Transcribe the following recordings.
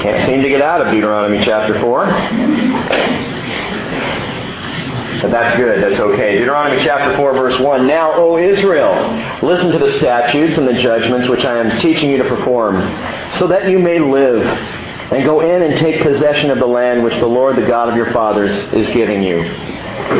Can't seem to get out of Deuteronomy chapter 4. But that's good. That's okay. Deuteronomy chapter 4, verse 1. Now, O Israel, listen to the statutes and the judgments which I am teaching you to perform, so that you may live and go in and take possession of the land which the Lord, the God of your fathers, is giving you.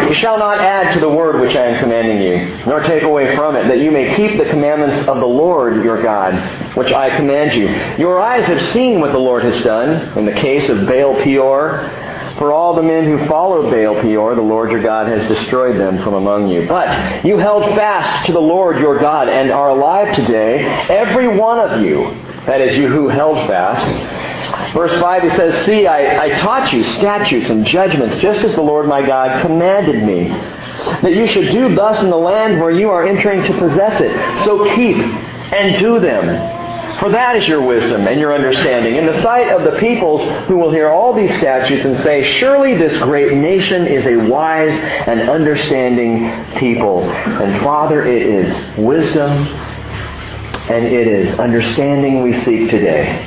You shall not add to the word which I am commanding you, nor take away from it, that you may keep the commandments of the Lord your God, which I command you. Your eyes have seen what the Lord has done in the case of Baal Peor. For all the men who followed Baal Peor, the Lord your God has destroyed them from among you. But you held fast to the Lord your God and are alive today, every one of you, that is, you who held fast. Verse 5, he says, See, I taught you statutes and judgments, just as the Lord my God commanded me, that you should do thus in the land where you are entering to possess it. So keep and do them. For that is your wisdom and your understanding, in the sight of the peoples who will hear all these statutes and say, Surely this great nation is a wise and understanding people. And Father, it is wisdom and it is understanding we seek today.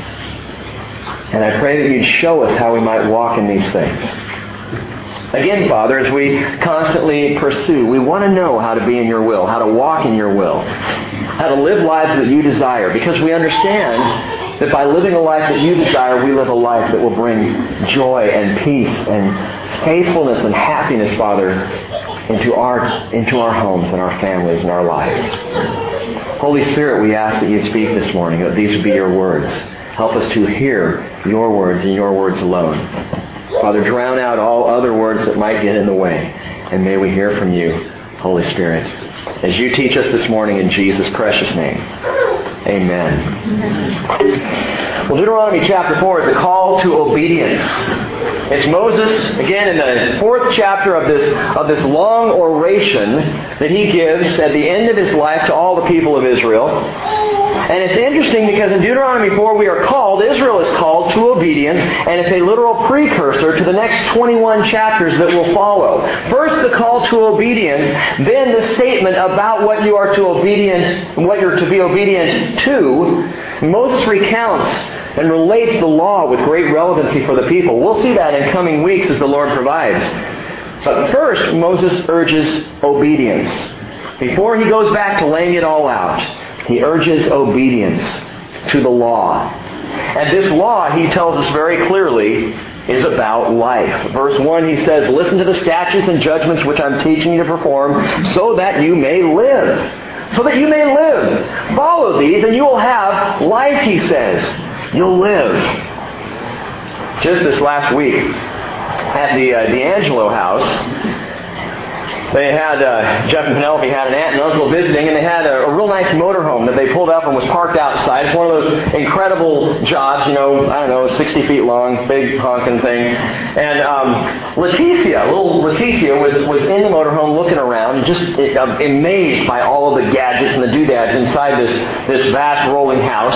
And I pray that you'd show us how we might walk in these things. Again, Father, as we constantly pursue, we want to know how to be in your will, how to walk in your will, how to live lives that you desire, because we understand that by living a life that you desire, we live a life that will bring joy and peace and faithfulness and happiness, Father, into our homes and our families and our lives. Holy Spirit, we ask that you speak this morning, that these would be your words. Help us to hear your words and your words alone. Father, drown out all other words that might get in the way. And may we hear from you, Holy Spirit, as you teach us this morning in Jesus' precious name. Amen. Well, Deuteronomy chapter 4 is a call to obedience. It's Moses, again, in the fourth chapter of this long oration that he gives at the end of his life to all the people of Israel. And it's interesting because in Deuteronomy 4 we are called, Israel is called to obedience, and it's a literal precursor to the next 21 chapters that will follow. First the call to obedience, then the statement about what you are to obedient, what you're to be obedient to. Moses recounts and relates the law with great relevancy for the people. We'll see that in coming weeks as the Lord provides. But first, Moses urges obedience. Before he goes back to laying it all out, he urges obedience to the law. And this law, he tells us very clearly, is about life. Verse 1, he says, Listen to the statutes and judgments which I'm teaching you to perform, so that you may live. So that you may live. Follow these and you will have life, he says. You'll live. Just this last week, at the D'Angelo house, they had, Jeff and Penelope had an aunt and uncle visiting, and they had a real nice motorhome that they pulled up and was parked outside. It's one of those incredible jobs, 60 feet long, big honking thing. And little Leticia was in the motorhome looking around, just amazed by all of the gadgets and the doodads inside this vast rolling house.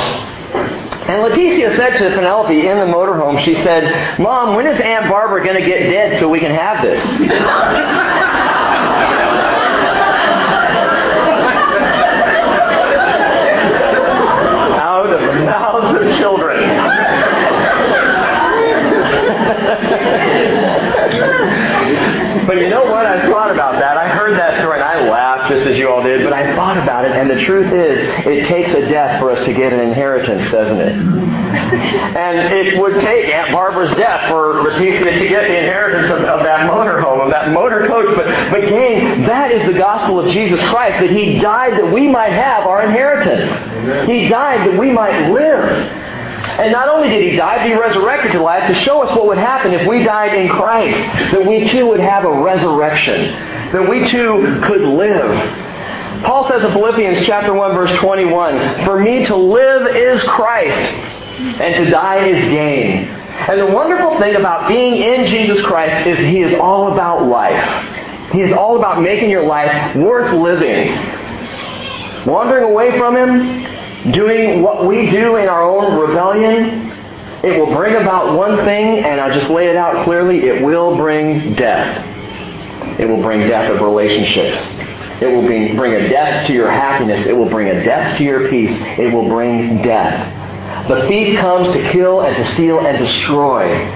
And Leticia said to Penelope in the motorhome, she said, Mom, when is Aunt Barbara going to get dead so we can have this? Mouths of children. But you know what? I thought about that. I heard that story and I laughed just as you all did, but I thought about it, and the truth is, it takes a death for us to get an inheritance, doesn't it? And it would take Aunt Barbara's death for Leticia to get the inheritance of that motorhome, of that motor coach. But gang, that is the gospel of Jesus Christ, that He died that we might have our inheritance. He died that we might live. And not only did He die, but He resurrected to life to show us what would happen if we died in Christ. That we too would have a resurrection. That we too could live. Paul says in Philippians chapter 1 verse 21, For me to live is Christ, and to die is gain. And the wonderful thing about being in Jesus Christ is He is all about life. He is all about making your life worth living. Wandering away from Him, doing what we do in our own rebellion, it will bring about one thing, and I'll just lay it out clearly, it will bring death. It will bring death of relationships. It will bring a death to your happiness. It will bring a death to your peace. It will bring death. The thief comes to kill and to steal and destroy,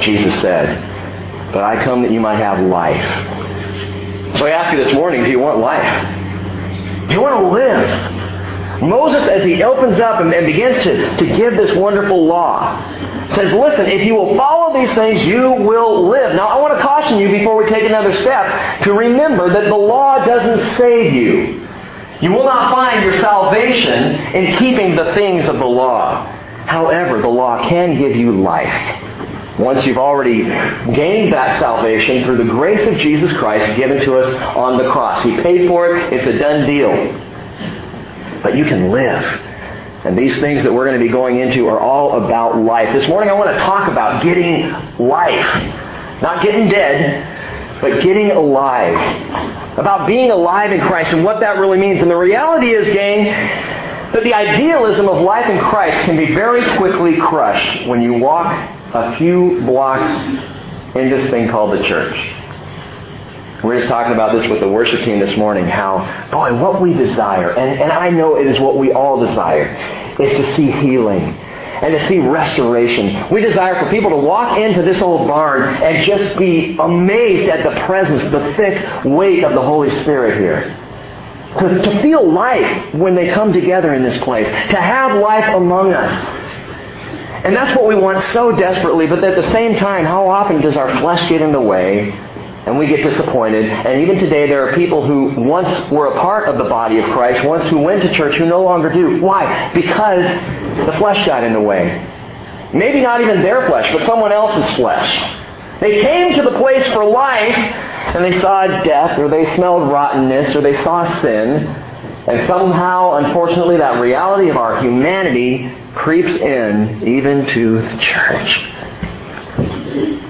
Jesus said. But I come that you might have life. So I ask you this morning, do you want life? Do you want to live? Moses, as he opens up and begins to give this wonderful law, says, listen, if you will follow these things, you will live. Now, I want to caution you before we take another step to remember that the law doesn't save you. You will not find your salvation in keeping the things of the law. However, the law can give you life. Once you've already gained that salvation through the grace of Jesus Christ given to us on the cross. He paid for it. It's a done deal. But you can live. And these things that we're going to be going into are all about life. This morning I want to talk about getting life. Not getting dead, but getting alive. About being alive in Christ and what that really means. And the reality is, gang, that the idealism of life in Christ can be very quickly crushed when you walk a few blocks in this thing called the church. We were just talking about this with the worship team this morning, how, boy, what we desire, and I know it is what we all desire, is to see healing and to see restoration. We desire for people to walk into this old barn and just be amazed at the presence, the thick weight of the Holy Spirit here. To feel life when they come together in this place. To have life among us. And that's what we want so desperately, but at the same time, how often does our flesh get in the way and we get disappointed? And even today, there are people who once were a part of the body of Christ, once who went to church, who no longer do. Why? Because the flesh got in the way. Maybe not even their flesh, but someone else's flesh. They came to the place for life, and they saw death, or they smelled rottenness, or they saw sin. And somehow, unfortunately, that reality of our humanity creeps in even to the church.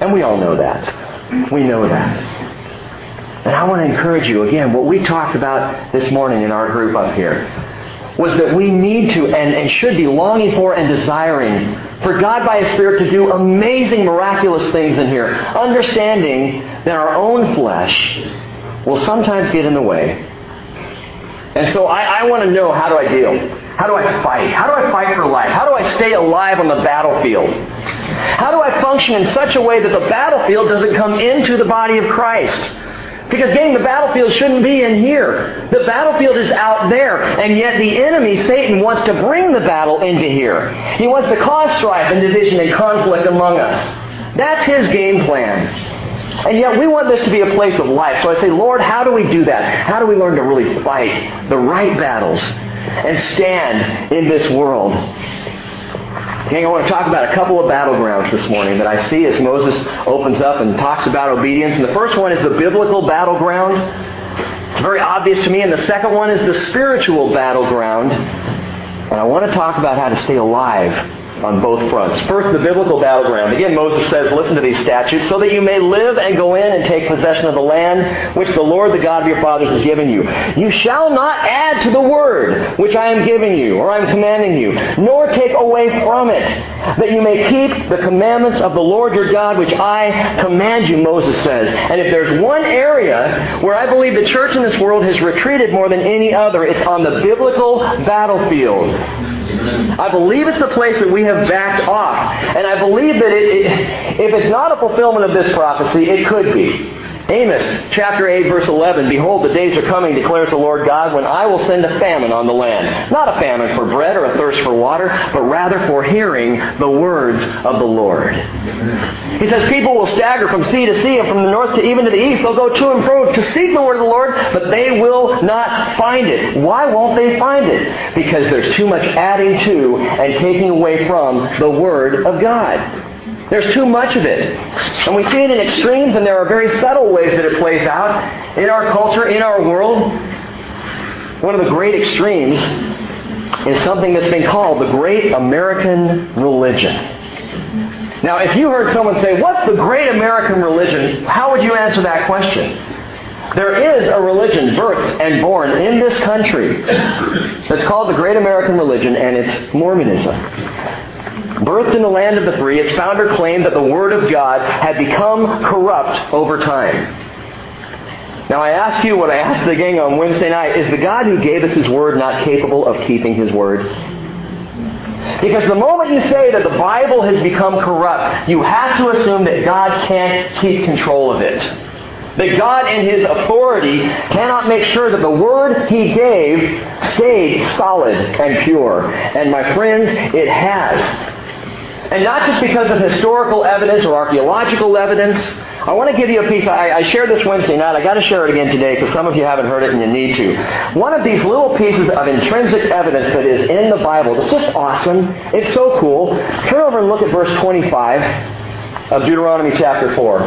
And we all know that. We know that. And I want to encourage you, again, what we talked about this morning in our group up here was that we need to and should be longing for and desiring for God by His Spirit to do amazing, miraculous things in here. Understanding that our own flesh will sometimes get in the way. And so I want to know, how do I deal? How do I fight? How do I fight for life? How do I stay alive on the battlefield? How do I function in such a way that the battlefield doesn't come into the body of Christ? Because, gang, the battlefield shouldn't be in here. The battlefield is out there. And yet the enemy, Satan, wants to bring the battle into here. He wants to cause strife and division and conflict among us. That's his game plan. And yet we want this to be a place of life. So I say, Lord, how do we do that? How do we learn to really fight the right battles and stand in this world? Gang, I want to talk about a couple of battlegrounds this morning that I see as Moses opens up and talks about obedience. And the first one is the biblical battleground. It's very obvious to me. And the second one is the spiritual battleground. And I want to talk about how to stay alive on both fronts. First, the biblical battleground. Again, Moses says, listen to these statutes, so that you may live and go in and take possession of the land which the Lord, the God of your fathers, has given you. You shall not add to the word which I am giving you, or I am commanding you, nor take away from it, that you may keep the commandments of the Lord your God, which I command you, Moses says. And if there's one area where I believe the church in this world has retreated more than any other, it's on the biblical battlefield. I believe it's the place that we have backed off. And I believe that if it's not a fulfillment of this prophecy, it could be. Amos chapter 8, verse 11, behold, the days are coming, declares the Lord God, when I will send a famine on the land. Not a famine for bread or a thirst for water, but rather for hearing the words of the Lord. He says people will stagger from sea to sea and from the north to even to the east. They'll go to and fro to seek the word of the Lord, but they will not find it. Why won't they find it? Because there's too much adding to and taking away from the word of God. There's too much of it. And we see it in extremes, and there are very subtle ways that it plays out in our culture, in our world. One of the great extremes is something that's been called the Great American Religion. Now, if you heard someone say, what's the Great American Religion? How would you answer that question? There is a religion birthed and born in this country that's called the Great American Religion, and it's Mormonism. Birthed in the land of the free, its founder claimed that the Word of God had become corrupt over time. Now I ask you what I asked the gang on Wednesday night, is the God who gave us His Word not capable of keeping His Word? Because the moment you say that the Bible has become corrupt, you have to assume that God can't keep control of it. That God in His authority cannot make sure that the Word He gave stayed solid and pure. And my friends, it has. And not just because of historical evidence or archaeological evidence. I want to give you a piece. I shared this Wednesday night. I've got to share it again today because some of you haven't heard it and you need to. One of these little pieces of intrinsic evidence that is in the Bible. It's just awesome. It's so cool. Turn over and look at verse 25 of Deuteronomy chapter 4.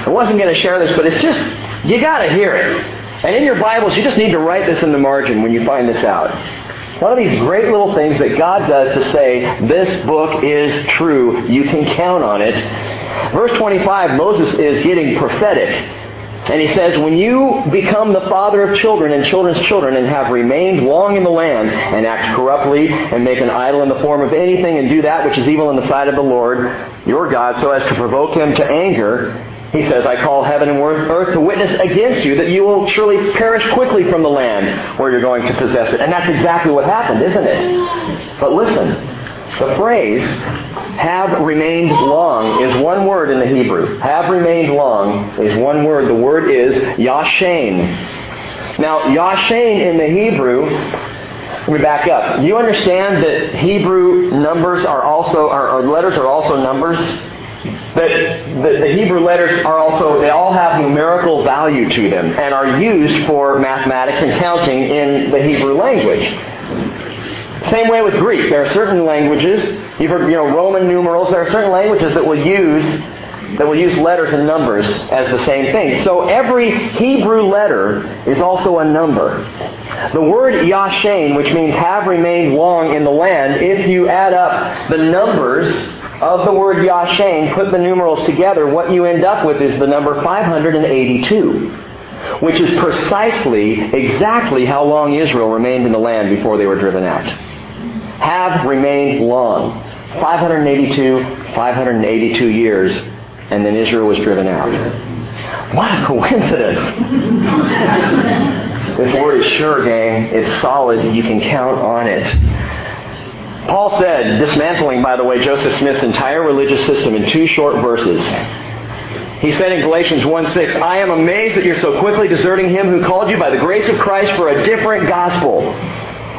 I wasn't going to share this, but it's just, you got to hear it. And in your Bibles, you just need to write this in the margin when you find this out. One of these great little things that God does to say, this book is true. You can count on it. Verse 25, Moses is getting prophetic. And he says, when you become the father of children and children's children and have remained long in the land and act corruptly and make an idol in the form of anything and do that which is evil in the sight of the Lord, your God, so as to provoke Him to anger, He says, I call heaven and earth to witness against you that you will surely perish quickly from the land where you're going to possess it. And that's exactly what happened, isn't it? But listen, the phrase, have remained long, is one word in the Hebrew. Have remained long is one word. The word is yashain. Now, yashain in the Hebrew, let me back up. You understand that Hebrew numbers are also, or letters are also numbers? That the Hebrew letters are also, they all have numerical value to them and are used for mathematics and counting in the Hebrew language. Same way with Greek. There are certain languages, you've heard, Roman numerals, there are certain languages that will use letters and numbers as the same thing. So every Hebrew letter is also a number. The word yashain, which means have remained long in the land, if you add up the numbers of the word yashain, put the numerals together, what you end up with is the number 582, which is exactly how long Israel remained in the land before they were driven out. Have remained long. 582 years. And then Israel was driven out. What a coincidence! This word is sure, gang. It's solid. You can count on it. Paul said, dismantling, by the way, Joseph Smith's entire religious system in two short verses. He said in Galatians 1:6, I am amazed that you're so quickly deserting Him who called you by the grace of Christ for a different gospel.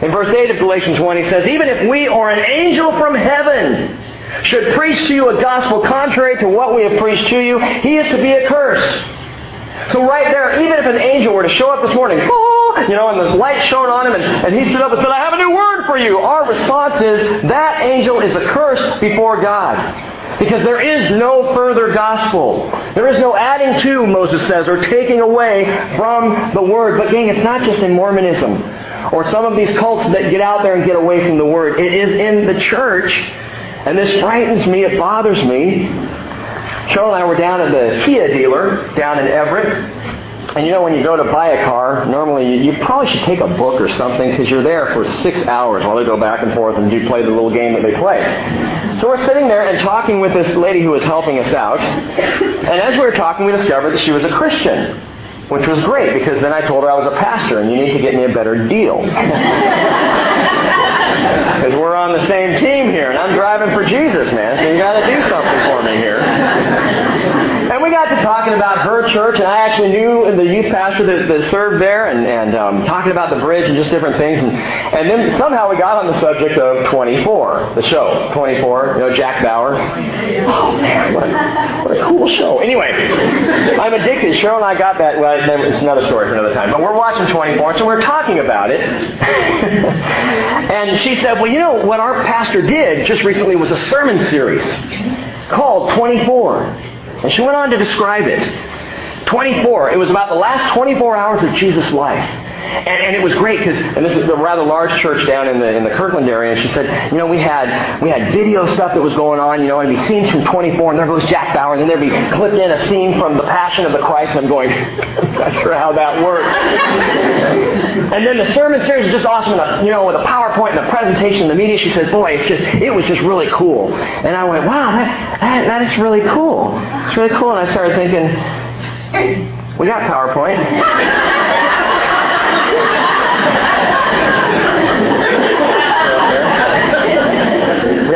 In verse 8 of Galatians 1, he says, even if we or an angel from heaven should preach to you a gospel contrary to what we have preached to you, he is to be accursed. So right there, even if an angel were to show up this morning, and the light shone on him, and he stood up and said, I have a new word for you. Our response is, that angel is accursed before God. Because there is no further gospel. There is no adding to, Moses says, or taking away from the Word. But gang, it's not just in Mormonism or some of these cults that get out there and get away from the Word. It is in the church. And this frightens me, it bothers me. Cheryl and I were down at the Kia dealer down in Everett. And when you go to buy a car, normally you probably should take a book or something because you're there for 6 hours while they go back and forth and you play the little game that they play. So we're sitting there and talking with this lady who was helping us out. And as we were talking, we discovered that she was a Christian, which was great because then I told her I was a pastor and you need to get me a better deal. Because we're on the same team here, and I'm driving for Jesus, man, so you got to do something for me here. And we got to talking about her church, and I actually knew the youth pastor that served there, and talking about the Bridge and just different things. And then somehow we got on the subject of 24, the show. 24, Jack Bauer. Oh, man, what a cool show. Anyway, I'm addicted. Cheryl and I got that. Well, it's another story for another time. But we're watching 24, so we're talking about it. And she said, well, what our pastor did just recently was a sermon series called 24. And she went on to describe it. 24. It was about the last 24 hours of Jesus' life. And it was great because, and this is a rather large church down in the Kirkland area, and she said, we had video stuff that was going on, and it'd be scenes from 24, and there goes Jack Bauer, and then there'd be clipped in a scene from The Passion of the Christ, and I'm going, I'm not sure how that works. And then the sermon series is just awesome, with a PowerPoint and a presentation, the media, she says, boy, it was just really cool. And I went, wow, that is really cool. It's really cool, and I started thinking, we got PowerPoint.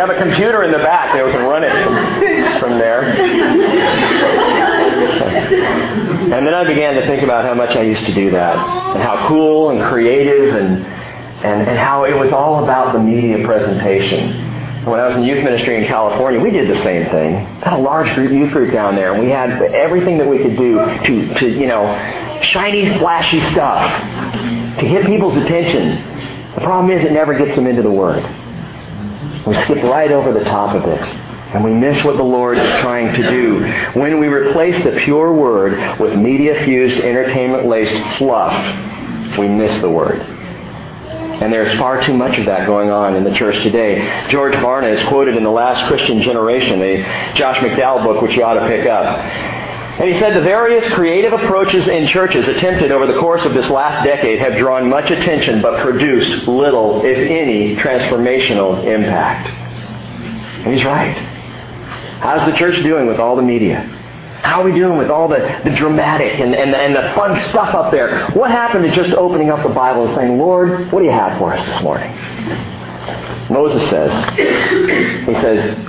have a computer in the back. They can run it from there. And then I began to think about how much I used to do that, and how cool and creative, and how it was all about the media presentation. When I was in youth ministry in California, we did the same thing. Had a large youth group down there, and we had everything that we could do to shiny, flashy stuff to get people's attention. The problem is it never gets them into the Word. We skip right over the top of it, and we miss what the Lord is trying to do. When we replace the pure Word with media-fused, entertainment-laced fluff, we miss the Word. And there's far too much of that going on in the church today. George Barna is quoted in The Last Christian Generation, a Josh McDowell book which you ought to pick up. And he said, the various creative approaches in churches attempted over the course of this last decade have drawn much attention but produced little, if any, transformational impact. And he's right. How's the church doing with all the media? How are we doing with all the dramatic and the fun stuff up there? What happened to just opening up the Bible and saying, Lord, what do you have for us this morning? Moses says,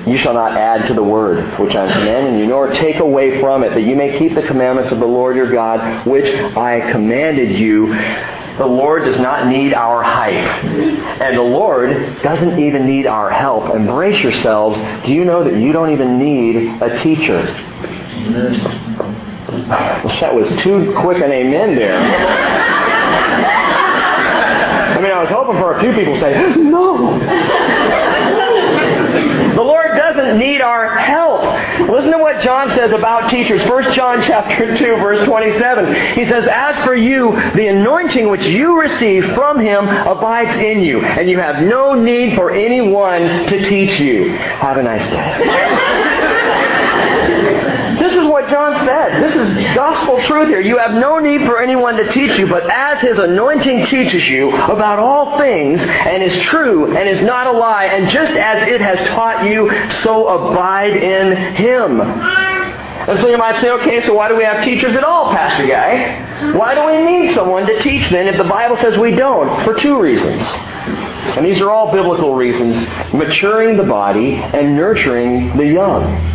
you shall not add to the word which I am commanding you, nor take away from it, that you may keep the commandments of the Lord your God, which I commanded you. The Lord does not need our hype. And the Lord doesn't even need our help. Embrace yourselves. Do you know that you don't even need a teacher? That was too quick an amen there. I mean, I was hoping for a few people to say, no. The Lord doesn't need our help. Listen to what John says about teachers. 1 John chapter 2, verse 27. He says, as for you, the anointing which you receive from him abides in you, and you have no need for anyone to teach you. Have a nice day. This is what John said. This is gospel truth here. You have no need for anyone to teach you, but as his anointing teaches you about all things, and is true, and is not a lie, and just as it has taught you, so abide in him. And so you might say, okay, so why do we have teachers at all, Pastor Guy? Why do we need someone to teach then if the Bible says we don't? For two reasons. And these are all biblical reasons. Maturing the body and nurturing the young.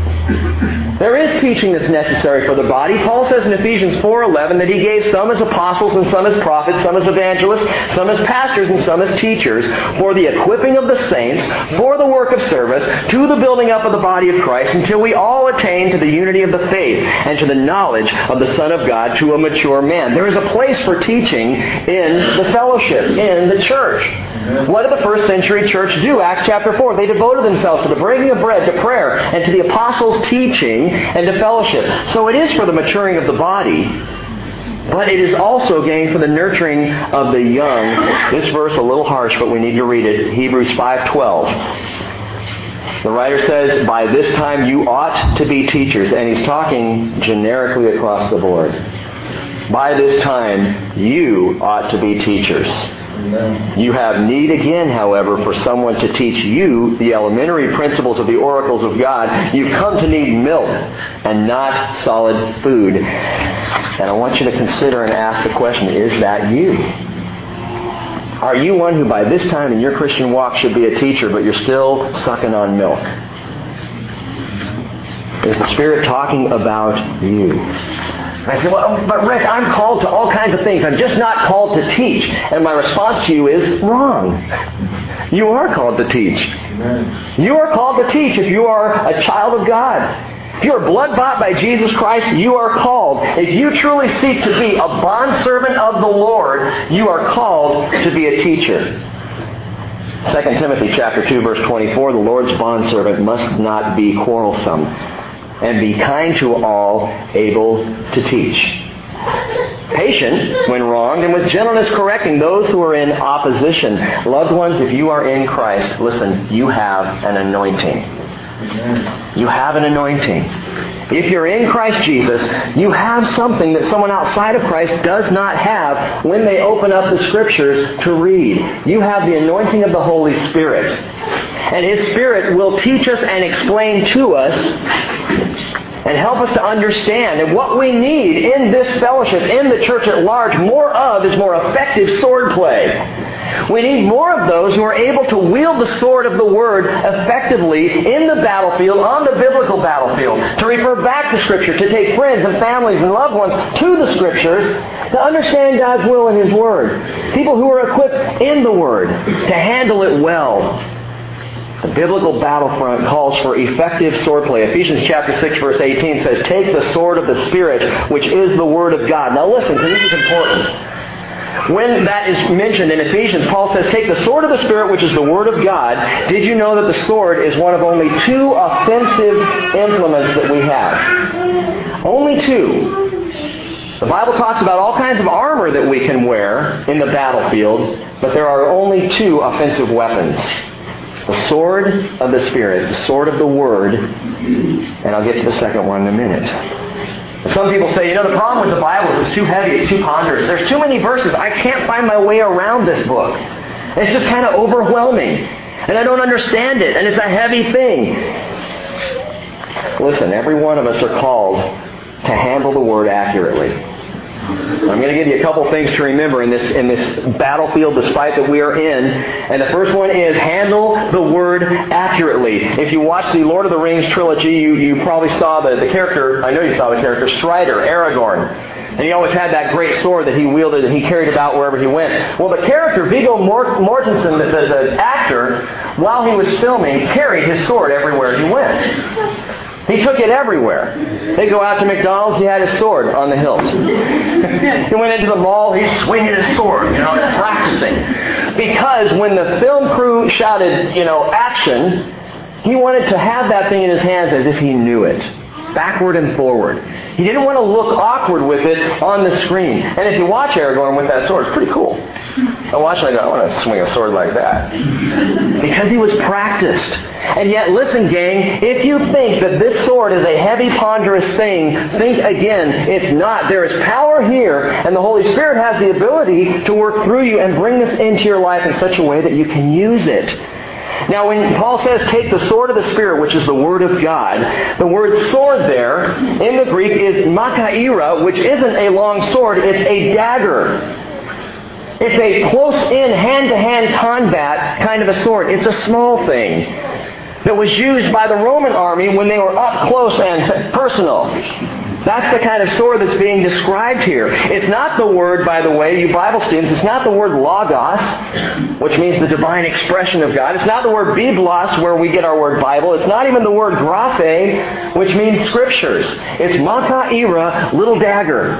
There is teaching that's necessary for the body. Paul says in Ephesians 4:11 that he gave some as apostles and some as prophets, some as evangelists, some as pastors and some as teachers for the equipping of the saints, for the work of service, to the building up of the body of Christ until we all attain to the unity of the faith and to the knowledge of the Son of God to a mature man. There is a place for teaching in the fellowship, in the church. What did the first century church do? Acts chapter 4. They devoted themselves to the breaking of bread, to prayer, and to the apostles' teaching and to fellowship. So it is for the maturing of the body, but it is also gained for the nurturing of the young. This verse a little harsh, but we need to read it. Hebrews 5:12. The writer says, by this time you ought to be teachers. And he's talking generically across the board. By this time you ought to be teachers. You have need again, however, for someone to teach you the elementary principles of the oracles of God. You've come to need milk and not solid food. And I want you to consider and ask the question, is that you? Are you one who by this time in your Christian walk should be a teacher, but you're still sucking on milk? Is the Spirit talking about you? I say, well, but Rick, I'm called to all kinds of things. I'm just not called to teach. And my response to you is wrong. You are called to teach. Amen. You are called to teach if you are a child of God. If you are blood-bought by Jesus Christ, you are called. If you truly seek to be a bondservant of the Lord, you are called to be a teacher. 2 Timothy chapter 2, verse 24, the Lord's bondservant must not be quarrelsome, and be kind to all, able to teach. Patient when wronged, and with gentleness correcting those who are in opposition. Loved ones, if you are in Christ, listen, you have an anointing. You have an anointing. If you're in Christ Jesus, you have something that someone outside of Christ does not have when they open up the Scriptures to read. You have the anointing of the Holy Spirit. And His Spirit will teach us and explain to us and help us to understand. And what we need in this fellowship, in the church at large, more of is more effective swordplay. We need more of those who are able to wield the sword of the Word effectively in the battlefield, on the biblical battlefield, to refer back to Scripture, to take friends and families and loved ones to the Scriptures, to understand God's will and His Word. People who are equipped in the Word to handle it well. The biblical battlefront calls for effective swordplay. Ephesians chapter 6, verse 18 says, "Take the sword of the Spirit, which is the Word of God." Now listen, because this is important. When that is mentioned in Ephesians, Paul says, "Take the sword of the Spirit, which is the Word of God." Did you know that the sword is one of only two offensive implements that we have? Only two. The Bible talks about all kinds of armor that we can wear in the battlefield, but there are only two offensive weapons. The sword of the Spirit, the sword of the Word, and I'll get to the second one in a minute. Some people say, the problem with the Bible is it's too heavy, it's too ponderous. There's too many verses. I can't find my way around this book. It's just kind of overwhelming. And I don't understand it. And it's a heavy thing. Listen, every one of us are called to handle the Word accurately. I'm going to give you a couple things to remember in this battlefield, this fight that we are in. And the first one is handle the Word accurately. If you watch the Lord of the Rings trilogy, you probably saw the character, I know you saw the character, Strider, Aragorn. And he always had that great sword that he wielded and he carried about wherever he went. Well, the character, Viggo Mortensen, the actor, while he was filming, carried his sword everywhere he went. He took it everywhere. They go out to McDonald's, he had his sword on the hilt. He went into the mall, he's swinging his sword, practicing. Because when the film crew shouted, action, he wanted to have that thing in his hands as if he knew it. Backward and forward. He didn't want to look awkward with it on the screen. And if you watch Aragorn with that sword, it's pretty cool. I watch it and I go, I want to swing a sword like that. Because he was practiced. And yet, listen, gang, if you think that this sword is a heavy, ponderous thing, think again. It's not. There is power here, and the Holy Spirit has the ability to work through you and bring this into your life in such a way that you can use it. Now, when Paul says, take the sword of the Spirit, which is the Word of God, the word sword there in the Greek is makaira, which isn't a long sword, it's a dagger. It's a close-in, hand-to-hand combat kind of a sword. It's a small thing that was used by the Roman army when they were up close and personal. That's the kind of sword that's being described here. It's not the word, by the way, you Bible students, it's not the word logos, which means the divine expression of God. It's not the word biblos, where we get our word Bible. It's not even the word graphe, which means scriptures. It's makaira, little dagger.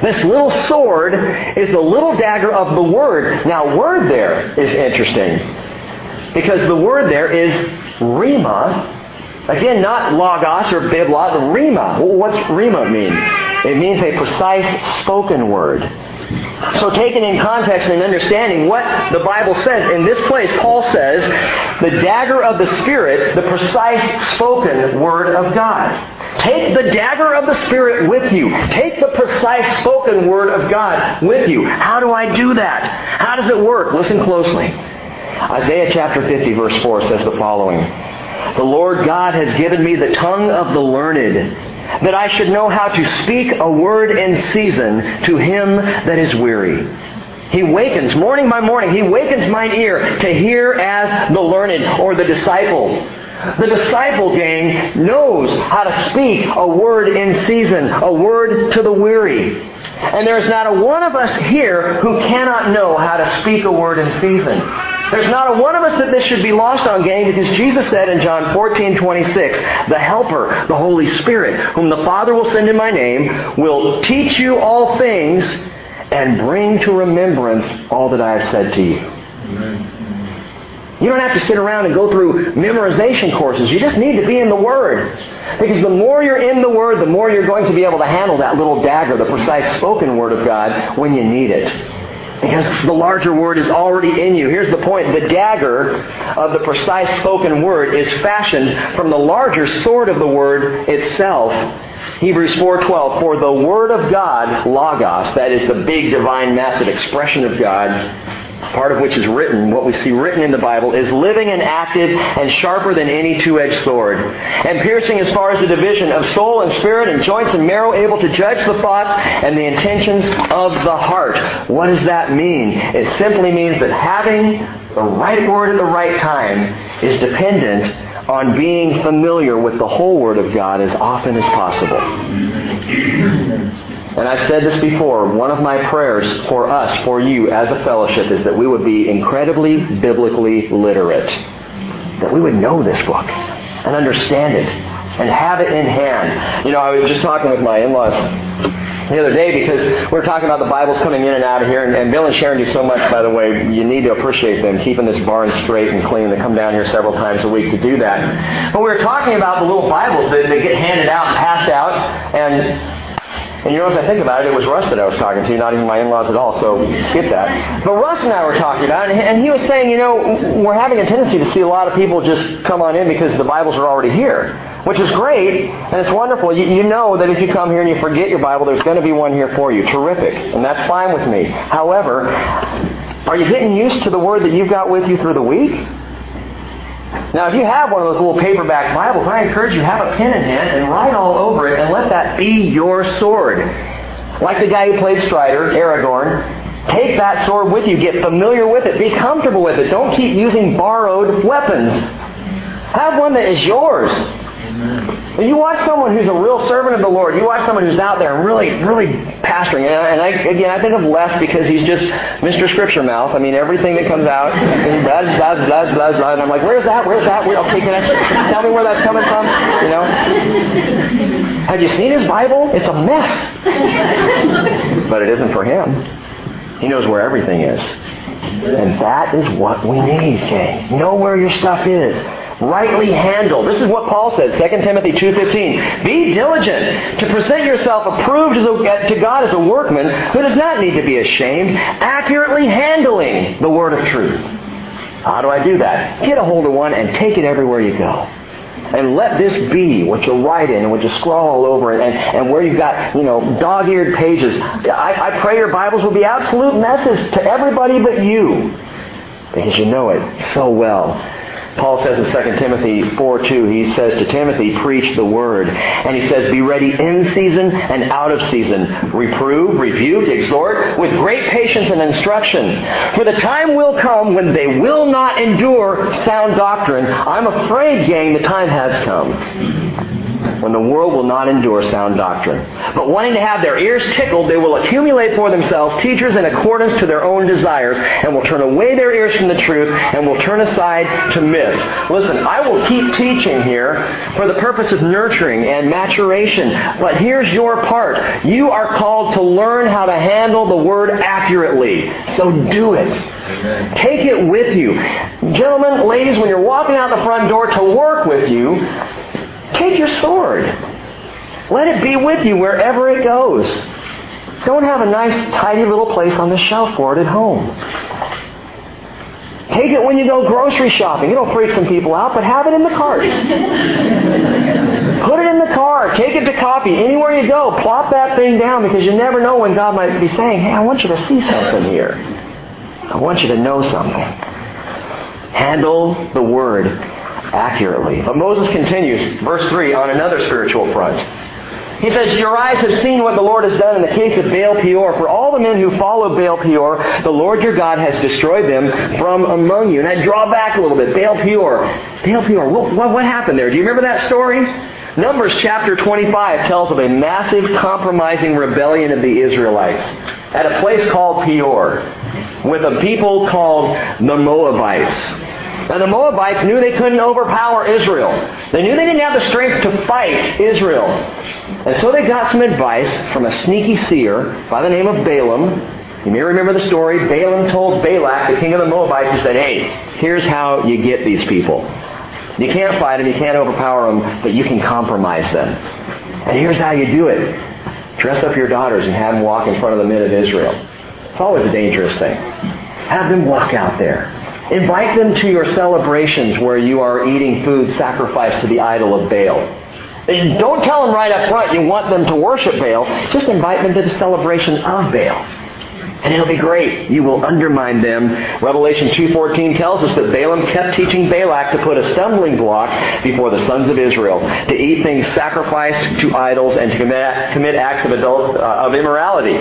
This little sword is the little dagger of the Word. Now, word there is interesting, because the word there is rhema. Again, not logos or biblos, rhema. Well, what's rhema mean? It means a precise spoken word. So taken in context and understanding what the Bible says, in this place Paul says, the dagger of the Spirit, the precise spoken Word of God. Take the dagger of the Spirit with you. Take the precise spoken Word of God with you. How do I do that? How does it work? Listen closely. Isaiah chapter 50, verse 4 says the following. The Lord God has given me the tongue of the learned, that I should know how to speak a word in season to him that is weary. He wakens, morning by morning, he wakens mine ear to hear as the learned, or the disciple. The disciple, gang, knows how to speak a word in season, a word to the weary. And there is not a one of us here who cannot know how to speak a word in season. There's not a one of us that this should be lost on, gang, because Jesus said in John 14:26, the Helper, the Holy Spirit, whom the Father will send in my name, will teach you all things and bring to remembrance all that I have said to you. Amen. You don't have to sit around and go through memorization courses. You just need to be in the Word. Because the more you're in the Word, the more you're going to be able to handle that little dagger, the precise spoken Word of God, when you need it. Because the larger Word is already in you. Here's the point. The dagger of the precise spoken Word is fashioned from the larger sword of the Word itself. Hebrews 4:12, for the Word of God, logos, that is the big divine massive expression of God, part of which is written, what we see written in the Bible, is living and active and sharper than any two-edged sword, and piercing as far as the division of soul and spirit and joints and marrow, able to judge the thoughts and the intentions of the heart. What does that mean? It simply means that having the right word at the right time is dependent on being familiar with the whole Word of God as often as possible. And I've said this before, one of my prayers for us, for you as a fellowship, is that we would be incredibly biblically literate. That we would know this book and understand it and have it in hand. You know, I was just talking with my in-laws the other day, because we were talking about the Bibles coming in and out of here, and Bill and Sharon do so much, by the way. You need to appreciate them, keeping this barn straight and clean. They come down here several times a week to do that. But we were talking about the little Bibles that get handed out and passed out, and you know, as I think about it, it was Russ that I was talking to, not even my in-laws at all, so skip that. But Russ and I were talking about it, and he was saying, you know, we're having a tendency to see a lot of people just come on in because the Bibles are already here. Which is great, and it's wonderful. You know that if you come here and you forget your Bible, there's going to be one here for you. Terrific. And that's fine with me. However, are you getting used to the Word that you've got with you through the week? Now, if you have one of those little paperback Bibles, I encourage you, have a pen in hand and write all over it, and let that be your sword. Like the guy who played Strider, Aragorn. Take that sword with you. Get familiar with it. Be comfortable with it. Don't keep using borrowed weapons. Have one that is yours. And you watch someone who's a real servant of the Lord. You watch someone who's out there and really, really pastoring. And I think of Les because he's just Mr. Scripture Mouth. I mean, everything that comes out, and blah, blah, blah, blah, blah. And I'm like, where's that? Okay, can I tell me where that's coming from? You know? Have you seen his Bible? It's a mess. But it isn't for him. He knows where everything is. And that is what we need, Jay. Know where your stuff is. Rightly handled. This is what Paul says, 2 Timothy 2:15. Be diligent to present yourself approved to God as a workman who does not need to be ashamed, accurately handling the word of truth. How do I do that? Get a hold of one and take it everywhere you go. And let this be what you write in and what you scrawl all over it, and where you've got, you know, dog-eared pages. I pray your Bibles will be absolute messes to everybody but you, because you know it so well. Paul says in 2 Timothy 4:2, he says to Timothy, preach the word. And he says, be ready in season and out of season. Reprove, rebuke, exhort with great patience and instruction. For the time will come when they will not endure sound doctrine. I'm afraid, gang, the time has come when the world will not endure sound doctrine. But wanting to have their ears tickled, they will accumulate for themselves teachers in accordance to their own desires, and will turn away their ears from the truth, and will turn aside to myths. Listen, I will keep teaching here for the purpose of nurturing and maturation. But here's your part. You are called to learn how to handle the Word accurately. So do it. Amen. Take it with you. Gentlemen, ladies, when you're walking out the front door to work with you, take your sword. Let it be with you wherever it goes. Don't have a nice, tidy little place on the shelf for it at home. Take it when you go grocery shopping. It'll freak some people out, but have it in the cart. Put it in the car. Take it to coffee. Anywhere you go, plop that thing down, because you never know when God might be saying, hey, I want you to see something here. I want you to know something. Handle the Word accurately. But Moses continues, verse 3, on another spiritual front. He says, your eyes have seen what the Lord has done in the case of Baal Peor. For all the men who follow Baal Peor, the Lord your God has destroyed them from among you. And I draw back a little bit. Baal Peor. What happened there? Do you remember that story? Numbers chapter 25 tells of a massive compromising rebellion of the Israelites at a place called Peor with a people called the Moabites. And the Moabites knew they couldn't overpower Israel. They knew they didn't have the strength to fight Israel. And so they got some advice from a sneaky seer by the name of Balaam. You may remember the story. Balaam told Balak, the king of the Moabites, he said, hey, here's how you get these people. You can't fight them, you can't overpower them, but you can compromise them. And here's how you do it. Dress up your daughters and have them walk in front of the men of Israel. It's always a dangerous thing. Have them walk out there. Invite them to your celebrations where you are eating food sacrificed to the idol of Baal. And don't tell them right up front you want them to worship Baal. Just invite them to the celebration of Baal. and it'll be great. You will undermine them. Revelation 2:14 tells us that Balaam kept teaching Balak to put a stumbling block before the sons of Israel, to eat things sacrificed to idols, and to commit acts of immorality.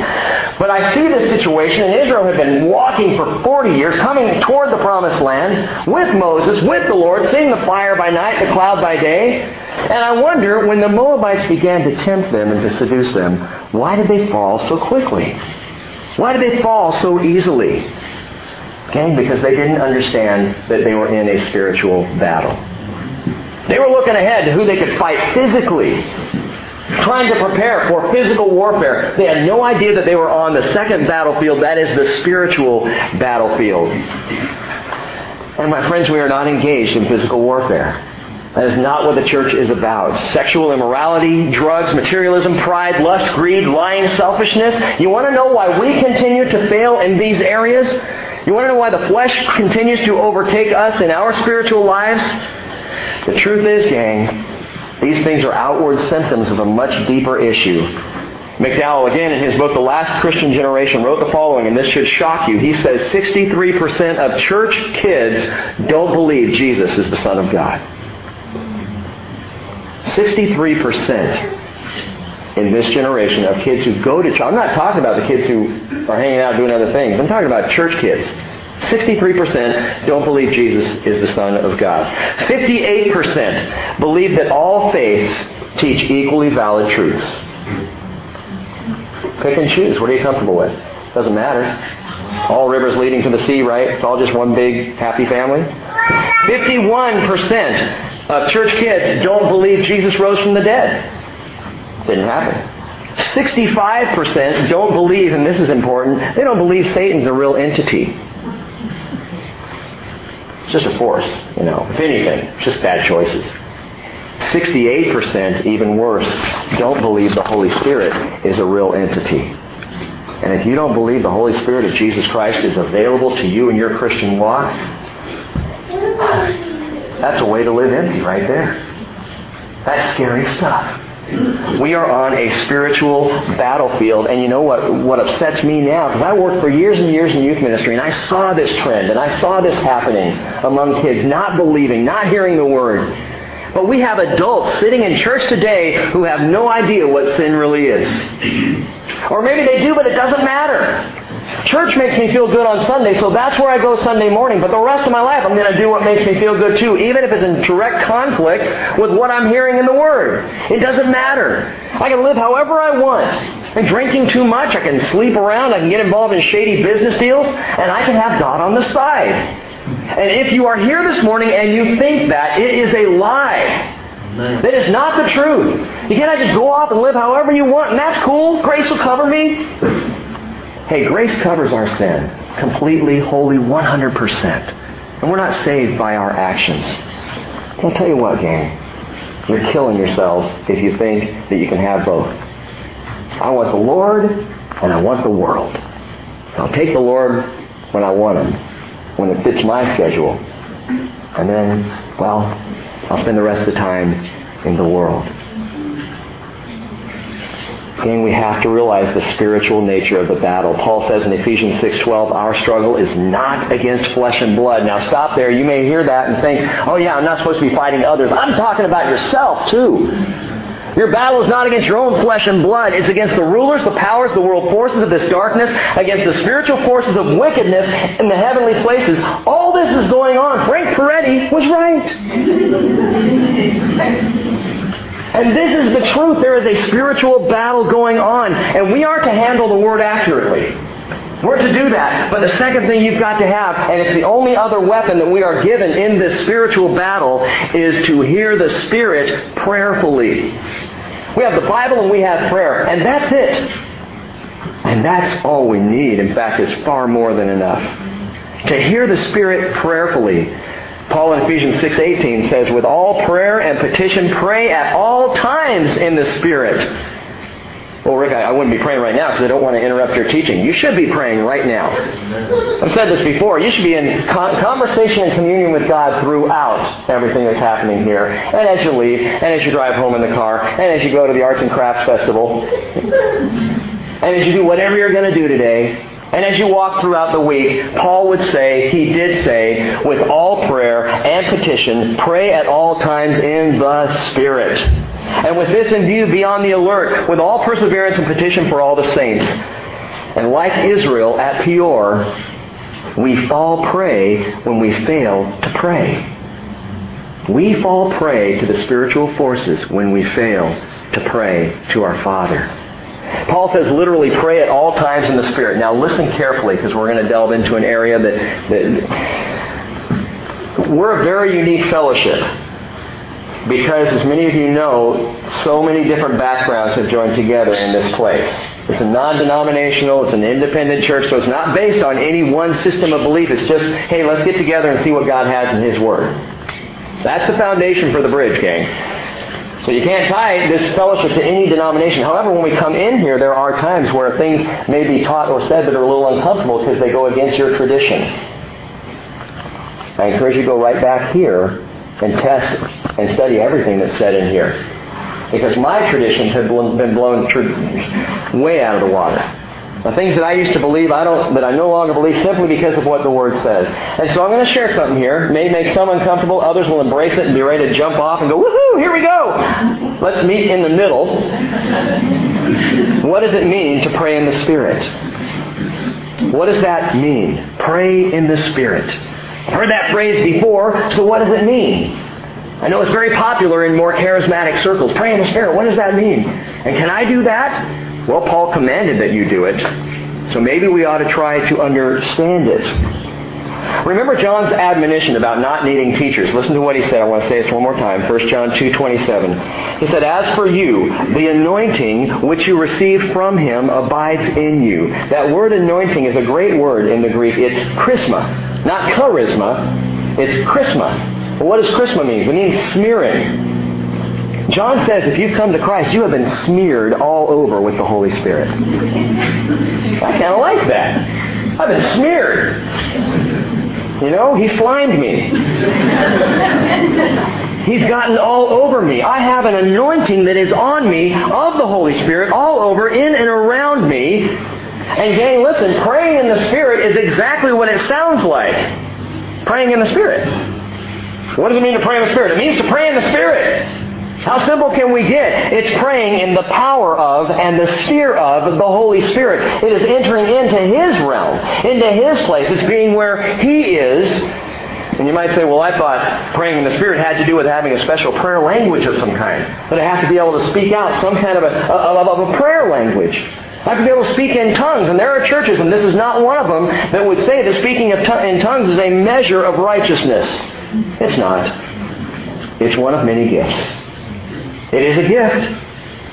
But I see this situation, and Israel had been walking for 40 years, coming toward the promised land with Moses, with the Lord, seeing the fire by night, the cloud by day. And I wonder, when the Moabites began to tempt them and to seduce them, why did they fall so quickly? Why did they fall so easily? Okay, because they didn't understand that they were in a spiritual battle. They were looking ahead to who they could fight physically, trying to prepare for physical warfare. They had no idea that they were on the second battlefield, that is the spiritual battlefield. And my friends, we are not engaged in physical warfare. That is not what the church is about. Sexual immorality, drugs, materialism, pride, lust, greed, lying, selfishness. You want to know why we continue to fail in these areas? You want to know why the flesh continues to overtake us in our spiritual lives? The truth is, gang, these things are outward symptoms of a much deeper issue. McDowell, again, in his book, The Last Christian Generation, wrote the following, and this should shock you. He says 63% of church kids don't believe Jesus is the Son of God. 63% in this generation of kids who go to church. I'm not talking about the kids who are hanging out doing other things. I'm talking about church kids. 63% don't believe Jesus is the Son of God. 58% believe that all faiths teach equally valid truths. Pick and choose. What are you comfortable with? Doesn't matter. All rivers leading to the sea, right? It's all just one big happy family. 51% of church kids don't believe Jesus rose from the dead. Didn't happen. 65% don't believe, and this is important, they don't believe Satan's a real entity. It's just a force, you know. If anything, it's just bad choices. 68%, even worse, don't believe the Holy Spirit is a real entity. And if you don't believe the Holy Spirit of Jesus Christ is available to you in your Christian walk, that's a way to live empty right there. That's scary stuff. We are on a spiritual battlefield. And you know what upsets me now? Because I worked for years and years in youth ministry, and I saw this trend, and I saw this happening among kids, not believing, not hearing the Word. But we have adults sitting in church today who have no idea what sin really is. Or maybe they do, but it doesn't matter. Church makes me feel good on Sunday, so that's where I go Sunday morning. But the rest of my life, I'm going to do what makes me feel good too, even if it's in direct conflict with what I'm hearing in the Word. It doesn't matter. I can live however I want. I'm drinking too much. I can sleep around. I can get involved in shady business deals. And I can have God on the side. And if you are here this morning and you think that, it is a lie. That is not the truth. You cannot just go off and live however you want, and that's cool. Grace will cover me. Hey, grace covers our sin completely, wholly, 100%. And we're not saved by our actions. I'll tell you what, gang. You're killing yourselves if you think that you can have both. I want the Lord and I want the world. I'll take the Lord when I want Him, when it fits my schedule. And then, well, I'll spend the rest of the time in the world. Again, we have to realize the spiritual nature of the battle. Paul says in Ephesians 6:12, our struggle is not against flesh and blood. Now stop there. You may hear that and think, oh yeah, I'm not supposed to be fighting others. I'm talking about yourself too. Your battle is not against your own flesh and blood. It's against the rulers, the powers, the world forces of this darkness, against the spiritual forces of wickedness in the heavenly places. All this is going on. Frank Peretti was right. And this is the truth. There is a spiritual battle going on. And we are to handle the Word accurately. We're to do that. But the second thing you've got to have, and it's the only other weapon that we are given in this spiritual battle, is to hear the Spirit prayerfully. We have the Bible and we have prayer. And that's it. And that's all we need. In fact, it's far more than enough. To hear the Spirit prayerfully. Paul in Ephesians 6:18 says, with all prayer and petition, pray at all times in the Spirit. Well, Rick, I wouldn't be praying right now because I don't want to interrupt your teaching. You should be praying right now. I've said this before. You should be in conversation and communion with God throughout everything that's happening here. And as you leave, and as you drive home in the car, and as you go to the Arts and Crafts Festival, and as you do whatever you're going to do today, And as you walk throughout the week, Paul would say, he did say, with all prayer and petition, pray at all times in the Spirit. And with this in view, be on the alert, with all perseverance and petition for all the saints. And like Israel at Peor, we fall prey when we fail to pray. We fall prey to the spiritual forces when we fail to pray to our Father. Paul says literally pray at all times in the Spirit. Now listen carefully, because we're going to delve into an area that we're a very unique fellowship. Because, as many of you know, so many different backgrounds have joined together in this place. It's a non-denominational, it's an independent church, so it's not based on any one system of belief. It's just, hey, let's get together and see what God has in His Word. That's the foundation for the Bridge, gang. So you can't tie this fellowship to any denomination. However, when we come in here, there are times where things may be taught or said that are a little uncomfortable because they go against your tradition. I encourage you to go right back here and test and study everything that's said in here. Because my traditions have been blown way out of the water. The things that I used to believe, that I no longer believe simply because of what the Word says. And so I'm going to share something here. It may make some uncomfortable. Others will embrace it and be ready to jump off and go, woohoo, here we go. Let's meet in the middle. What does it mean to pray in the Spirit? What does that mean? Pray in the Spirit. I've heard that phrase before, so what does it mean? I know it's very popular in more charismatic circles. Pray in the Spirit, what does that mean? And can I do that? Well, Paul commanded that you do it. So maybe we ought to try to understand it. Remember John's admonition about not needing teachers. Listen to what he said. I want to say this one more time. 1 John 2:27. He said, as for you, the anointing which you received from Him abides in you. That word anointing is a great word in the Greek. It's chrisma. Not charisma, it's chrisma. Well, what does chrisma mean? It means smearing. John says if you've come to Christ, you have been smeared all over with the Holy Spirit. I kind of like that. I've been smeared. You know, He slimed me. He's gotten all over me. I have an anointing that is on me of the Holy Spirit all over, in and around me. And gang, listen, praying in the Spirit is exactly what it sounds like. Praying in the Spirit. What does it mean to pray in the Spirit? It means to pray in the Spirit. How simple can we get? It's praying in the power of and the sphere of the Holy Spirit. It is entering into His realm, into His place. It's being where He is. And you might say, well, I thought praying in the Spirit had to do with having a special prayer language of some kind. That I have to be able to speak out some kind of a prayer language. I have to be able to speak in tongues. And there are churches, and this is not one of them, that would say that speaking in tongues is a measure of righteousness. It's not. It's one of many gifts. It is a gift.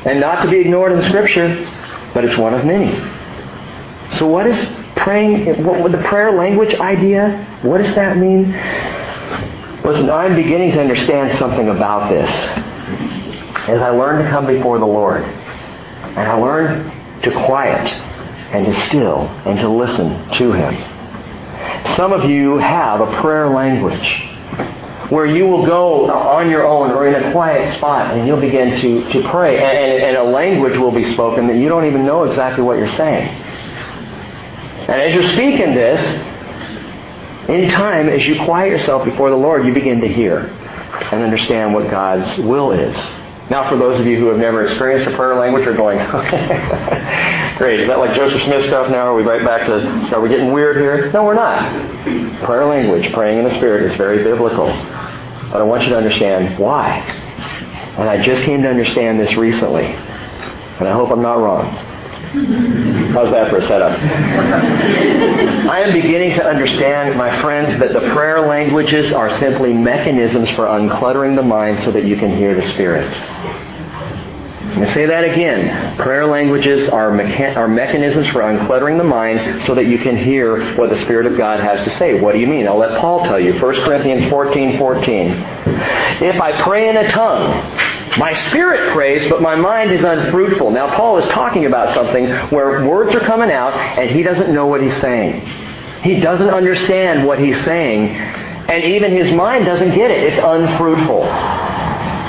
And not to be ignored in Scripture, but it's one of many. So what is praying, what the prayer language idea, what does that mean? Listen, I'm beginning to understand something about this. As I learn to come before the Lord, and I learn to quiet and to still and to listen to Him. Some of you have a prayer language where you will go on your own or in a quiet spot and you'll begin to pray and a language will be spoken that you don't even know exactly what you're saying. And as you're speaking this, in time, as you quiet yourself before the Lord, you begin to hear and understand what God's will is. Now, for those of you who have never experienced a prayer language, are going, okay, great, is that like Joseph Smith stuff now? Are we right back to, are we getting weird here? No, we're not. Prayer language, praying in the Spirit, is very biblical. But I want you to understand why. And I just came to understand this recently. And I hope I'm not wrong. How's that for a setup? I am beginning to understand, my friends, that the prayer languages are simply mechanisms for uncluttering the mind so that you can hear the Spirit. I'm going to say that again. Prayer languages are mechanisms for uncluttering the mind so that you can hear what the Spirit of God has to say. What do you mean? I'll let Paul tell you. 1 Corinthians 14:14. If I pray in a tongue, my spirit prays, but my mind is unfruitful. Now, Paul is talking about something where words are coming out, and he doesn't know what he's saying. He doesn't understand what he's saying, and even his mind doesn't get it. It's unfruitful.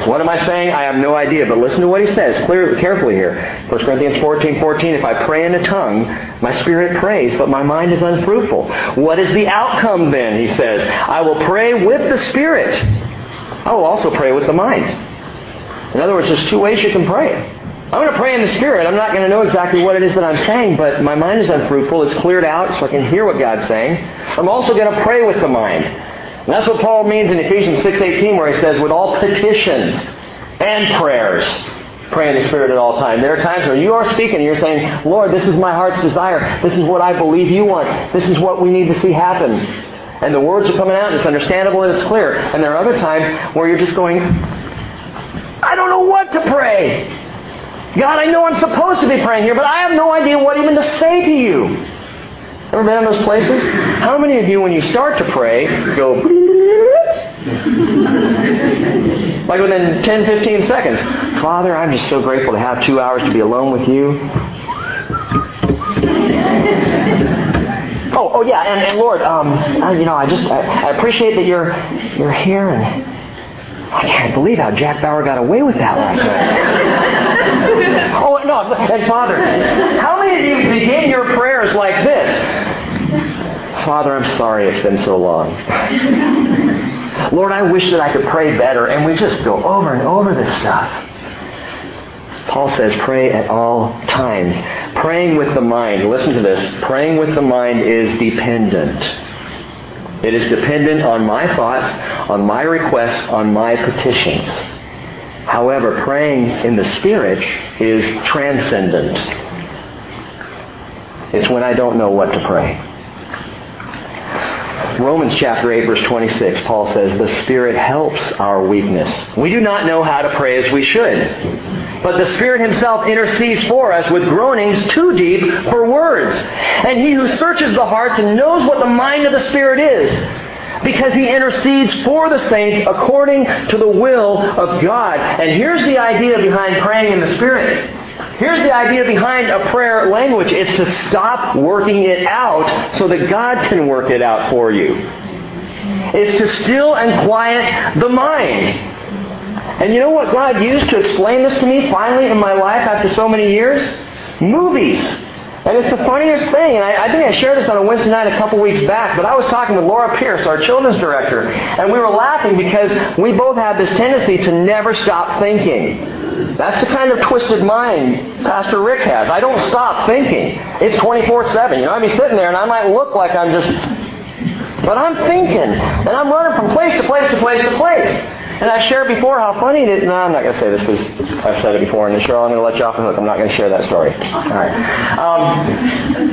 What am I saying? I have no idea. But listen to what he says carefully here. 1 Corinthians 14:14. If I pray in a tongue, my spirit prays, but my mind is unfruitful. What is the outcome then? He says, I will pray with the spirit. I will also pray with the mind. In other words, there's two ways you can pray. I'm going to pray in the Spirit. I'm not going to know exactly what it is that I'm saying, but my mind is unfruitful. It's cleared out so I can hear what God's saying. I'm also going to pray with the mind. And that's what Paul means in Ephesians 6:18 where he says, with all petitions and prayers, pray in the Spirit at all times. There are times where you are speaking and you're saying, Lord, this is my heart's desire. This is what I believe you want. This is what we need to see happen. And the words are coming out and it's understandable and it's clear. And there are other times where you're just going, I don't know what to pray. God, I know I'm supposed to be praying here, but I have no idea what even to say to you. Ever been in those places? How many of you, when you start to pray, go... like within 10, 15 seconds. Father, I'm just so grateful to have 2 hours to be alone with you. Oh yeah, and Lord, I appreciate that you're here and... I can't believe how Jack Bauer got away with that last night. Oh, no. And Father, how many of you begin your prayers like this? Father, I'm sorry it's been so long. Lord, I wish that I could pray better. And we just go over and over this stuff. Paul says, pray at all times. Praying with the mind. Listen to this. Praying with the mind is dependent. It is dependent on my thoughts, on my requests, on my petitions. However, praying in the Spirit is transcendent. It's when I don't know what to pray. Romans chapter 8, verse 26, Paul says, the Spirit helps our weakness. We do not know how to pray as we should. But the Spirit Himself intercedes for us with groanings too deep for words. And He who searches the hearts and knows what the mind of the Spirit is, because He intercedes for the saints according to the will of God. And here's the idea behind praying in the Spirit. Here's the idea behind a prayer language. It's to stop working it out so that God can work it out for you. It's to still and quiet the mind. And you know what God used to explain this to me finally in my life after so many years? Movies. And it's the funniest thing. And I think I shared this on a Wednesday night a couple weeks back, but I was talking with Laura Pierce, our children's director, and we were laughing because we both have this tendency to never stop thinking. That's the kind of twisted mind Pastor Rick has. I don't stop thinking. It's 24/7. You know, I'd be sitting there and I might look like I'm just... But I'm thinking. And I'm running from place to place to place to place. And I shared before how funny it is. No, I'm not going to say this because I've said it before. And Cheryl, I'm going to let you off the hook. I'm not going to share that story. All right.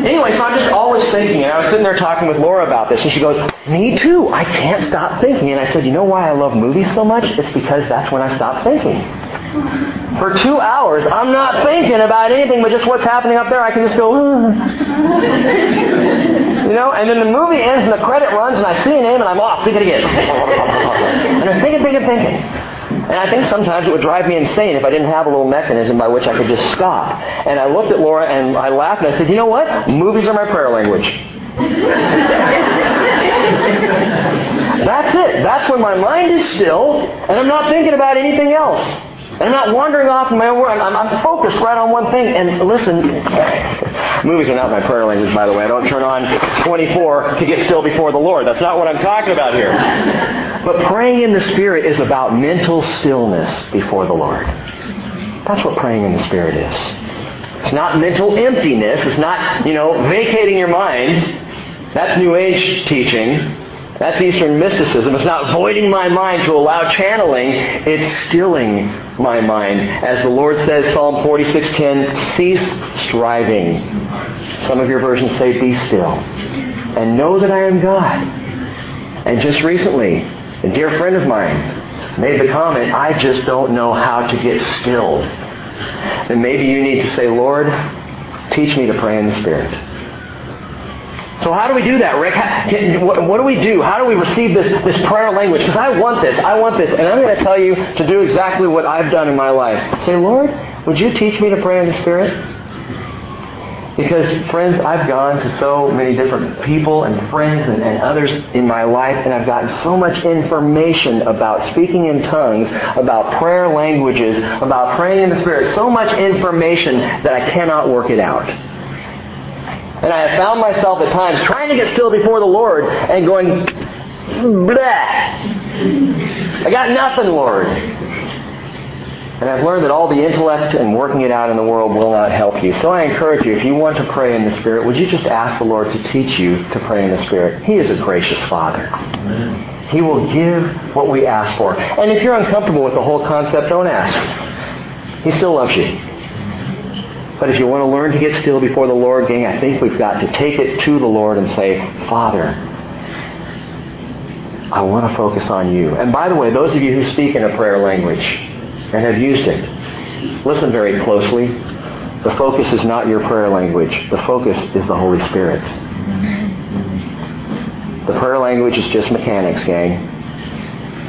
Anyway, so I'm just always thinking. And I was sitting there talking with Laura about this. And she goes, me too. I can't stop thinking. And I said, you know why I love movies so much? It's because that's when I stop thinking. For 2 hours, I'm not thinking about anything but just what's happening up there. I can just go, you know? And then the movie ends and the credit runs and I see a name and I'm off. Think it again. And I'm thinking. And I think sometimes it would drive me insane if I didn't have a little mechanism by which I could just stop. And I looked at Laura and I laughed and I said, you know what? Movies are my prayer language. That's it. That's when my mind is still, and I'm not thinking about anything else. And I'm not wandering off in my own world. I'm focused right on one thing. And listen, movies are not my prayer language, by the way. I don't turn on 24 to get still before the Lord. That's not what I'm talking about here. But praying in the Spirit is about mental stillness before the Lord. That's what praying in the Spirit is. It's not mental emptiness. It's not, vacating your mind. That's New Age teaching. That's Eastern mysticism. It's not voiding my mind to allow channeling. It's stilling my mind. As the Lord says, Psalm 46:10, cease striving. Some of your versions say, be still. And know that I am God. And just recently, a dear friend of mine made the comment, I just don't know how to get stilled. And maybe you need to say, Lord, teach me to pray in the Spirit. So how do we do that, Rick? What do we do? How do we receive this prayer language? Because I want this. And I'm going to tell you to do exactly what I've done in my life. Say, Lord, would you teach me to pray in the Spirit? Because, friends, I've gone to so many different people and friends and others in my life, and I've gotten so much information about speaking in tongues, about prayer languages, about praying in the Spirit, so much information that I cannot work it out. And I have found myself at times trying to get still before the Lord and going, bleh, I got nothing, Lord. And I've learned that all the intellect and working it out in the world will not help you. So I encourage you, if you want to pray in the Spirit, would you just ask the Lord to teach you to pray in the Spirit? He is a gracious Father. Amen. He will give what we ask for. And if you're uncomfortable with the whole concept, don't ask. He still loves you. But if you want to learn to get still before the Lord, gang, I think we've got to take it to the Lord and say, Father, I want to focus on you. And by the way, those of you who speak in a prayer language and have used it, listen very closely. The focus is not your prayer language. The focus is the Holy Spirit. The prayer language is just mechanics, gang.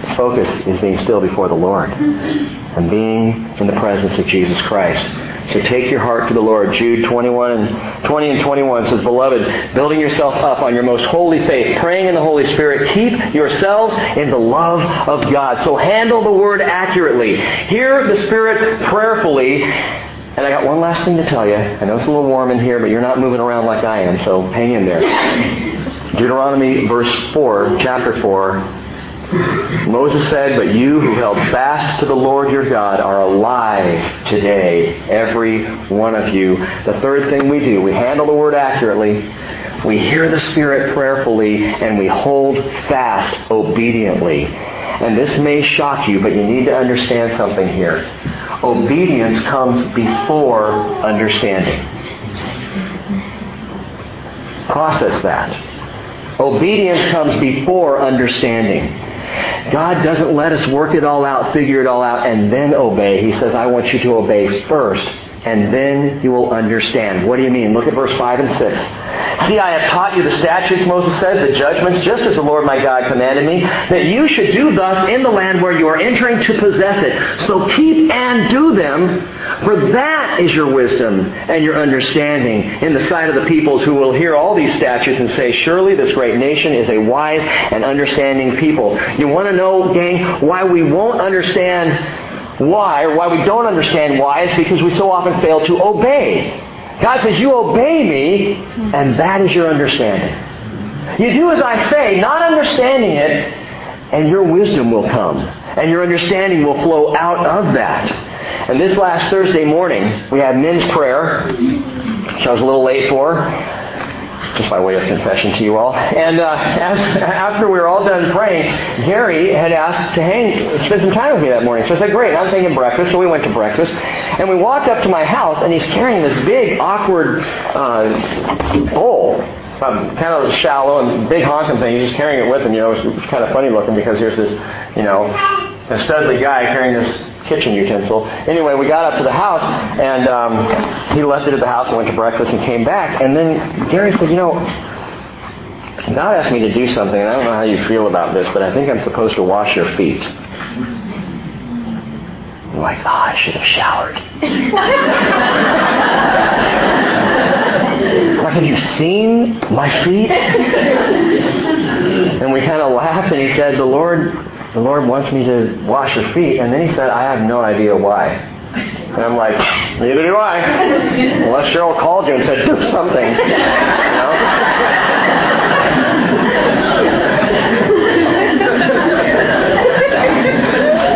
The focus is being still before the Lord and being in the presence of Jesus Christ. So take your heart to the Lord. Jude 20 and 21 says, Beloved, building yourself up on your most holy faith, praying in the Holy Spirit, keep yourselves in the love of God. So handle the Word accurately. Hear the Spirit prayerfully. And I got one last thing to tell you. I know it's a little warm in here, but you're not moving around like I am, so hang in there. Deuteronomy verse 4, chapter 4. Moses said, But you who held fast to the Lord your God are alive today, every one of you. The third thing we do, we handle the Word accurately, we hear the Spirit prayerfully, and we hold fast obediently. And this may shock you, but you need to understand something here. Obedience comes before understanding. Process that. Obedience comes before understanding. God doesn't let us work it all out, figure it all out, and then obey. He says, I want you to obey first, and then you will understand. What do you mean? Look at verse 5 and 6. See, I have taught you the statutes, Moses says, the judgments, just as the Lord my God commanded me, that you should do thus in the land where you are entering to possess it. So keep and do them, for that is your wisdom and your understanding in the sight of the peoples who will hear all these statutes and say, Surely this great nation is a wise and understanding people. You want to know, gang, why we won't understand why, or why we don't understand why, is because we so often fail to obey. God says, you obey me, and that is your understanding. You do as I say, not understanding it, and your wisdom will come, and your understanding will flow out of that. And this last Thursday morning, we had men's prayer, which I was a little late for, just by way of confession to you all. And after we were all done praying, Gary had asked to spend some time with me that morning. So I said, great, I'm thinking breakfast. So we went to breakfast. And we walked up to my house, and he's carrying this big, awkward bowl. Kind of shallow and big honking thing. He's just carrying it with him. You know, it's kind of funny looking because here's this, you know, a studly guy carrying this kitchen utensil. Anyway, we got up to the house, and he left it at the house and went to breakfast and came back. And then Gary said, you know, God asked me to do something, and I don't know how you feel about this, but I think I'm supposed to wash your feet. I'm like, I should have showered. Like, have you seen my feet? And we kind of laughed, and he said, The Lord wants me to wash your feet. And then he said, I have no idea why. And I'm like, neither do I. Unless Cheryl called you and said, do something. You know?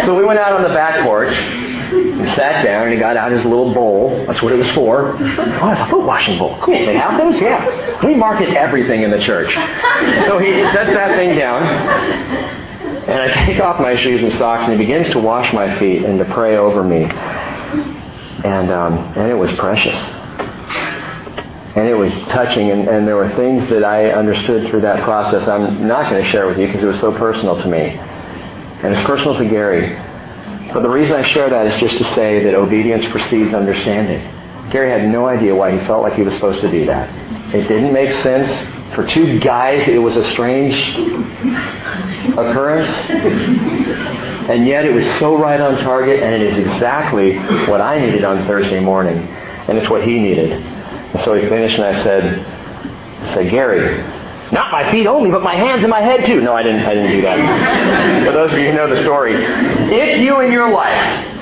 So we went out on the back porch and sat down, and he got out his little bowl. That's what it was for. Oh, it's a foot washing bowl. Cool. They have those? Yeah. We market everything in the church. So he sets that thing down. And I take off my shoes and socks, and he begins to wash my feet and to pray over me. And it was precious. And it was touching, and there were things that I understood through that process I'm not going to share with you because it was so personal to me. And it's personal to Gary. But the reason I share that is just to say that obedience precedes understanding. Gary had no idea why he felt like he was supposed to do that. It didn't make sense. For two guys, it was a strange occurrence. And yet it was so right on target, and it is exactly what I needed on Thursday morning. And it's what he needed. And so we finished, and I said, Gary, not my feet only, but my hands and my head too. No, I didn't do that. For those of you who know the story, if you in your life,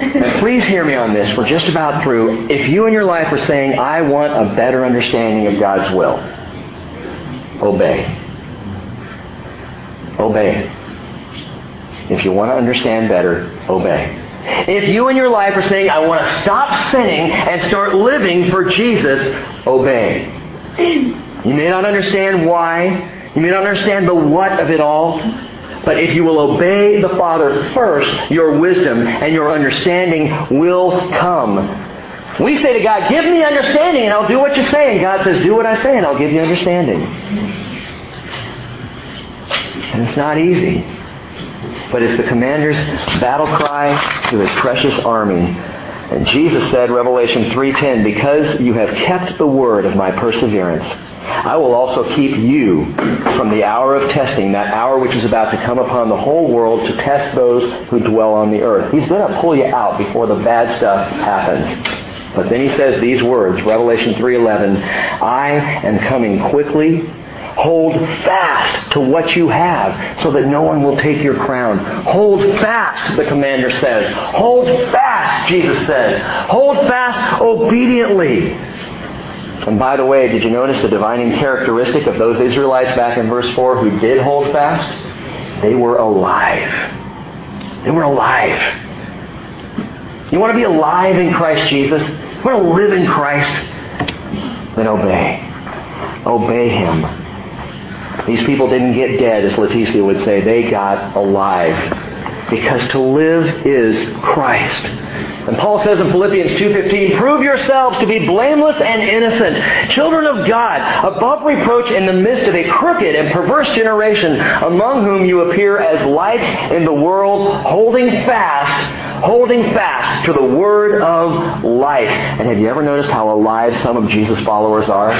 and please hear me on this, we're just about through, if you in your life are saying, I want a better understanding of God's will, obey. Obey. If you want to understand better, obey. If you in your life are saying, I want to stop sinning and start living for Jesus, obey. You may not understand why. You may not understand the what of it all. But if you will obey the Father first, your wisdom and your understanding will come. We say to God, give me understanding and I'll do what you say. And God says, do what I say and I'll give you understanding. And it's not easy. But it's the commander's battle cry to his precious army. And Jesus said, Revelation 3:10, because you have kept the word of my perseverance, I will also keep you from the hour of testing, that hour which is about to come upon the whole world to test those who dwell on the earth. He's going to pull you out before the bad stuff happens. But then he says these words, Revelation 3:11, I am coming quickly. Hold fast to what you have so that no one will take your crown. Hold fast, the commander says. Hold fast, Jesus says. Hold fast obediently. And by the way, did you notice the divining characteristic of those Israelites back in verse 4 who did hold fast? They were alive. They were alive. You want to be alive in Christ Jesus? You want to live in Christ? Then obey. Obey Him. These people didn't get dead, as Leticia would say. They got alive. Because to live is Christ. And Paul says in Philippians 2:15, prove yourselves to be blameless and innocent, children of God, above reproach in the midst of a crooked and perverse generation, among whom you appear as lights in the world, holding fast to the word of life. And have you ever noticed how alive some of Jesus' followers are?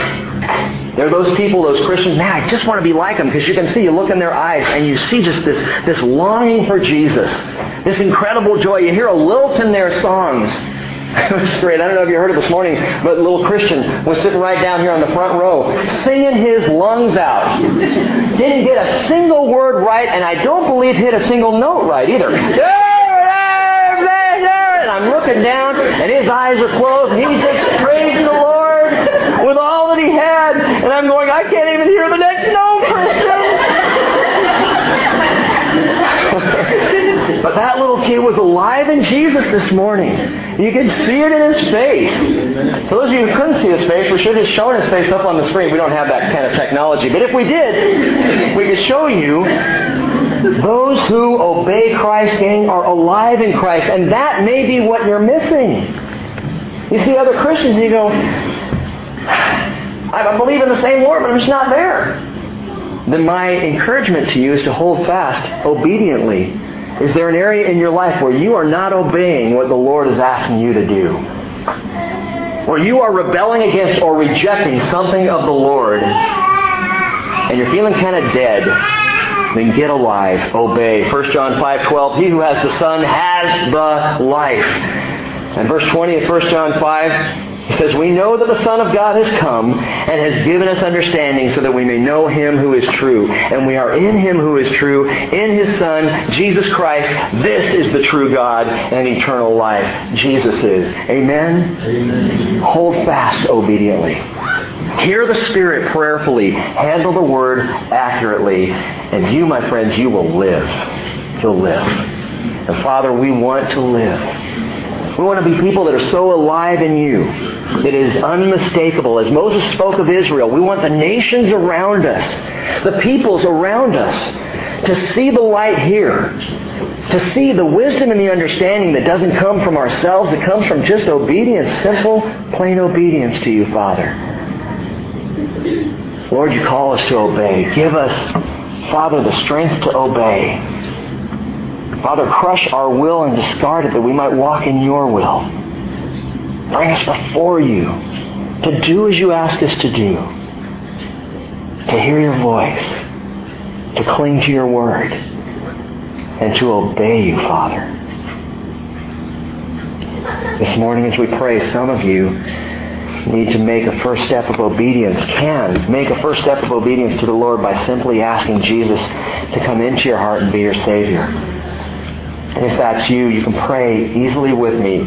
They're those people, those Christians, man, I just want to be like them, because you can see, you look in their eyes and you see just this longing for Jesus, this incredible joy. You hear a lilt in their songs. It was great. I don't know if you heard it this morning, but little Christian was sitting right down here on the front row, singing his lungs out. Didn't get a single word right, and I don't believe hit a single note right either. And I'm looking down, and his eyes are closed, and he's just praising the Lord with all that he had. And I'm going, I can't even hear the next note, Kristen. But that little kid was alive in Jesus this morning. You could see it in his face. For those of you who couldn't see his face, we should have shown his face up on the screen. We don't have that kind of technology. But if we did, we could show you. Those who obey Christ, gang, are alive in Christ. And that may be what you're missing. You see other Christians and you go, I believe in the same Lord, but I'm just not there. Then my encouragement to you is to hold fast obediently. Is there an area in your life where you are not obeying what the Lord is asking you to do? Where you are rebelling against or rejecting something of the Lord, and you're feeling kind of dead? Then get alive, obey. 1 John 5:12, he who has the Son has the life. And verse 20 of 1 John 5, he says, we know that the Son of God has come and has given us understanding so that we may know Him who is true. And we are in Him who is true, in His Son, Jesus Christ. This is the true God and eternal life. Jesus is. Amen? Amen. Hold fast obediently. Hear the Spirit prayerfully. Handle the Word accurately. And you, my friends, you will live. You'll live. And Father, we want to live. We want to be people that are so alive in You. It is unmistakable. As Moses spoke of Israel, we want the nations around us, the peoples around us, to see the light here. To see the wisdom and the understanding that doesn't come from ourselves. It comes from just obedience. Simple, plain obedience to You, Father. Lord, You call us to obey. Give us, Father, the strength to obey. Father, crush our will and discard it that we might walk in Your will. Bring us before You to do as You ask us to do. To hear Your voice. To cling to Your word. And to obey You, Father. This morning as we pray, some of you need to make a first step of obedience, can make a first step of obedience to the Lord by simply asking Jesus to come into your heart and be your Savior. And if that's you, you can pray easily with me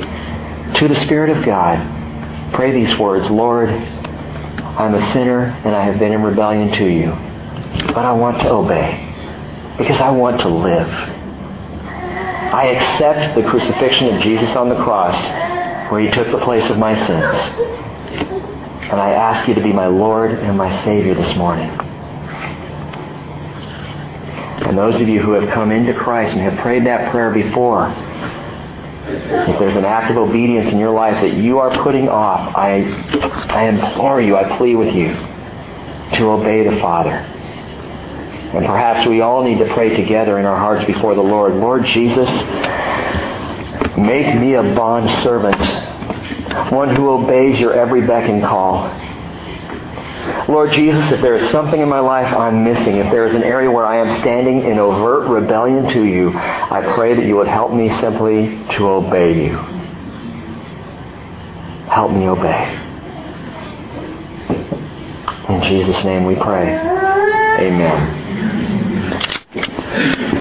to the Spirit of God. Pray these words: Lord, I'm a sinner and I have been in rebellion to you, but I want to obey because I want to live. I accept the crucifixion of Jesus on the cross where He took the place of my sins. And I ask you to be my Lord and my Savior this morning. And those of you who have come into Christ and have prayed that prayer before, if there's an act of obedience in your life that you are putting off, I implore you, I plead with you to obey the Father. And perhaps we all need to pray together in our hearts before the Lord. Lord Jesus, make me a bondservant, one who obeys your every beck and call. Lord Jesus, if there is something in my life I'm missing, if there is an area where I am standing in overt rebellion to you, I pray that you would help me simply to obey you. Help me obey. In Jesus' name we pray. Amen.